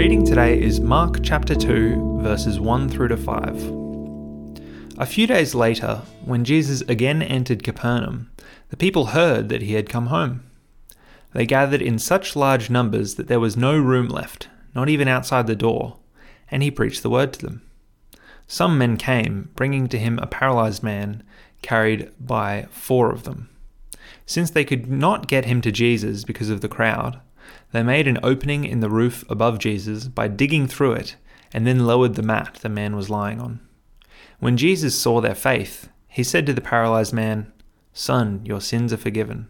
reading today is Mark chapter 2, verses 1 through to 5. A few days later, when Jesus again entered Capernaum, the people heard that he had come home. They gathered in such large numbers that there was no room left, not even outside the door, and he preached the word to them. Some men came, bringing to him a paralyzed man, carried by 4 of them. Since they could not get him to Jesus because of the crowd, they made an opening in the roof above Jesus by digging through it and then lowered the mat the man was lying on. When Jesus saw their faith, he said to the paralyzed man, "Son, your sins are forgiven."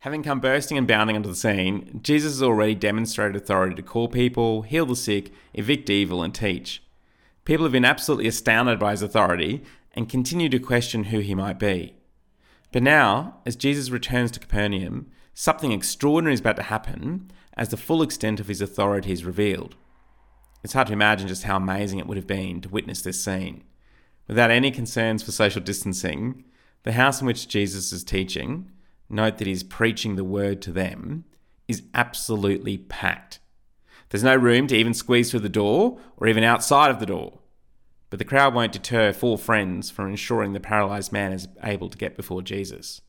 Having come bursting and bounding onto the scene, Jesus has already demonstrated authority to call people, heal the sick, evict evil, and teach. People have been absolutely astounded by his authority and continue to question who he might be. But now, as Jesus returns to Capernaum, something extraordinary is about to happen as the full extent of his authority is revealed. It's hard to imagine just how amazing it would have been to witness this scene. Without any concerns for social distancing, the house in which Jesus is teaching, note that he's preaching the word to them, is absolutely packed. There's no room to even squeeze through the door or even outside of the door. But the crowd won't deter 4 friends from ensuring the paralyzed man is able to get before Jesus.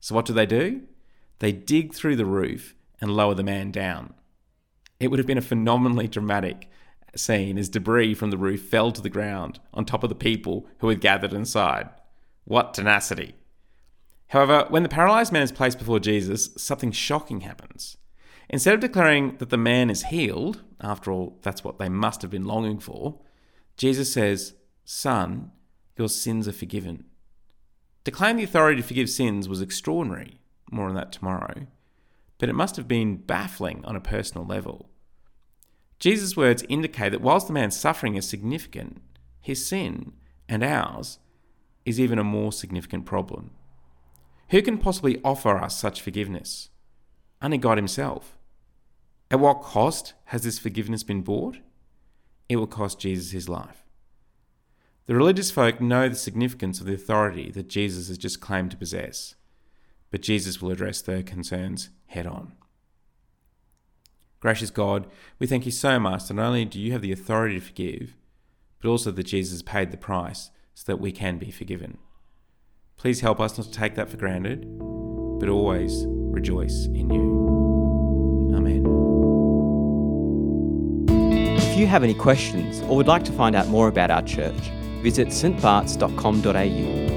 So what do? They dig through the roof and lower the man down. It would have been a phenomenally dramatic scene as debris from the roof fell to the ground on top of the people who had gathered inside. What tenacity! However, when the paralyzed man is placed before Jesus, something shocking happens. Instead of declaring that the man is healed, after all, that's what they must have been longing for, Jesus says, "Son, your sins are forgiven." To claim the authority to forgive sins was extraordinary. More on that tomorrow. But it must have been baffling on a personal level. Jesus' words indicate that whilst the man's suffering is significant, his sin, and ours, is even a more significant problem. Who can possibly offer us such forgiveness? Only God himself. At what cost has this forgiveness been bought? It will cost Jesus his life. The religious folk know the significance of the authority that Jesus has just claimed to possess, but Jesus will address their concerns head on. Gracious God, we thank you so much that not only do you have the authority to forgive, but also that Jesus paid the price so that we can be forgiven. Please help us not to take that for granted, but always rejoice in you. Amen. If you have any questions or would like to find out more about our church, visit stbarts.com.au.